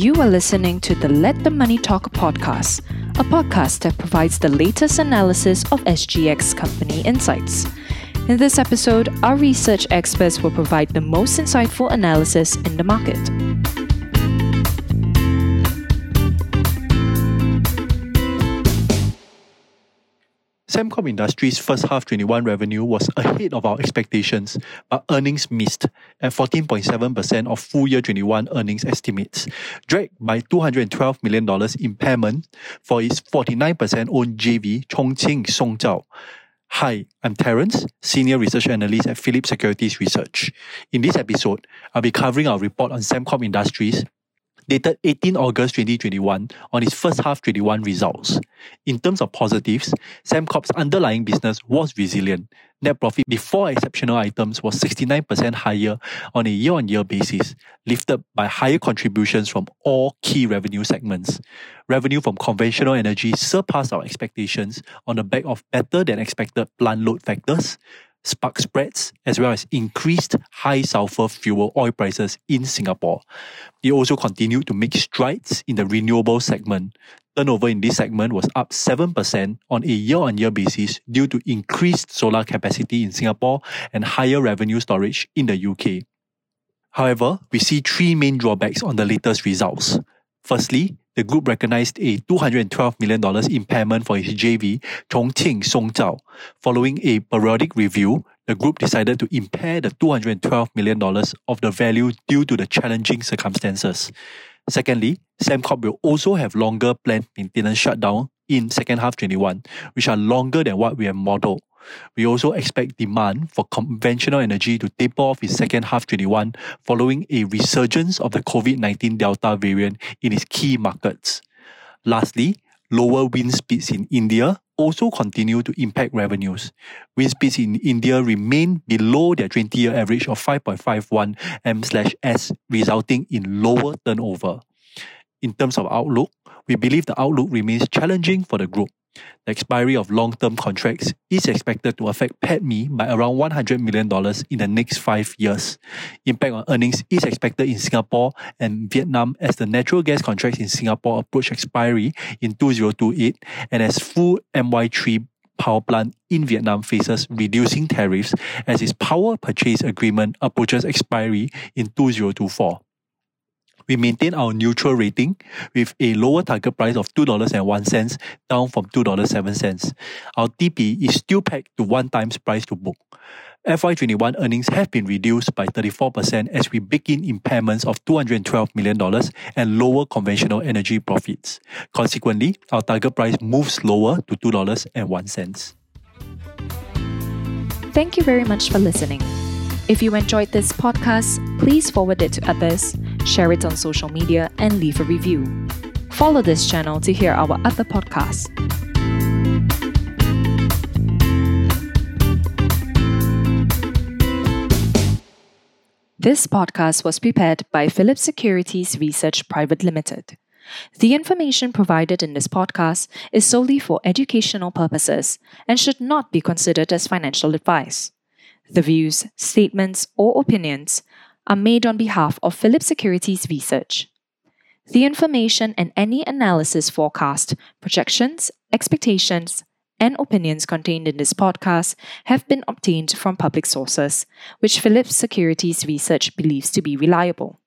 You are listening to the Let the Money Talk podcast, a podcast that provides the latest analysis of SGX company insights. In this episode, our research experts will provide the most insightful analysis in the market. Sembcorp Industries' first half 21 revenue was ahead of our expectations, but earnings missed at 14.7% of full year 21 earnings estimates, dragged by $212 million impairment for its 49% owned JV, Chongqing Songzhao. Hi, I'm Terence, Senior Research Analyst at Philip Securities Research. In this episode, I'll be covering our report on Sembcorp Industries, dated 18 August 2021, on its first half 21 results. In terms of positives, Sembcorp's underlying business was resilient. Net profit before exceptional items was 69% higher on a year-on-year basis, lifted by higher contributions from all key revenue segments. Revenue from conventional energy surpassed our expectations on the back of better-than-expected plant load factors, spark spreads, as well as increased high sulfur fuel oil prices in Singapore. It also continued to make strides in the renewable segment. Turnover in this segment was up 7% on a year-on-year basis due to increased solar capacity in Singapore and higher revenue storage in the UK. However, we see three main drawbacks on the latest results. Firstly, the group recognized a $212 million impairment for its JV, Chongqing Songzhao. Following a periodic review, the group decided to impair the $212 million of the value due to the challenging circumstances. Secondly, Sembcorp will also have longer planned maintenance shutdown in second half 21, which are longer than what we have modeled. We also expect demand for conventional energy to taper off in second half 21 following a resurgence of the COVID-19 Delta variant in its key markets. Lastly, lower wind speeds in India also continue to impact revenues. Wind speeds in India remain below their 20-year average of 5.51 m/s, resulting in lower turnover. In terms of outlook, we believe the outlook remains challenging for the group. The expiry of long-term contracts is expected to affect PETME by around $100 million in the next 5 years. Impact on earnings is expected in Singapore and Vietnam as the natural gas contracts in Singapore approach expiry in 2028 and as full MY3 power plant in Vietnam faces reducing tariffs as its power purchase agreement approaches expiry in 2024. We maintain our neutral rating with a lower target price of $2.01, down from $2.07. Our TP is still pegged to 1x price to book. FY21 earnings have been reduced by 34% as we bake in impairments of $212 million and lower conventional energy profits. Consequently, our target price moves lower to $2.01. Thank you very much for listening. If you enjoyed this podcast, please forward it to others, share it on social media, and leave a review. Follow this channel to hear our other podcasts. This podcast was prepared by Philip Securities Research Private Limited. The information provided in this podcast is solely for educational purposes and should not be considered as financial advice. The views, statements, or opinions are made on behalf of Philip Securities Research. The information and any analysis forecast, projections, expectations, and opinions contained in this podcast have been obtained from public sources, which Philip Securities Research believes to be reliable.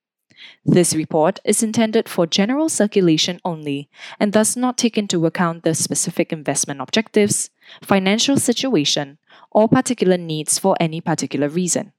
This report is intended for general circulation only and does not take into account the specific investment objectives, financial situation, or particular needs for any particular reason.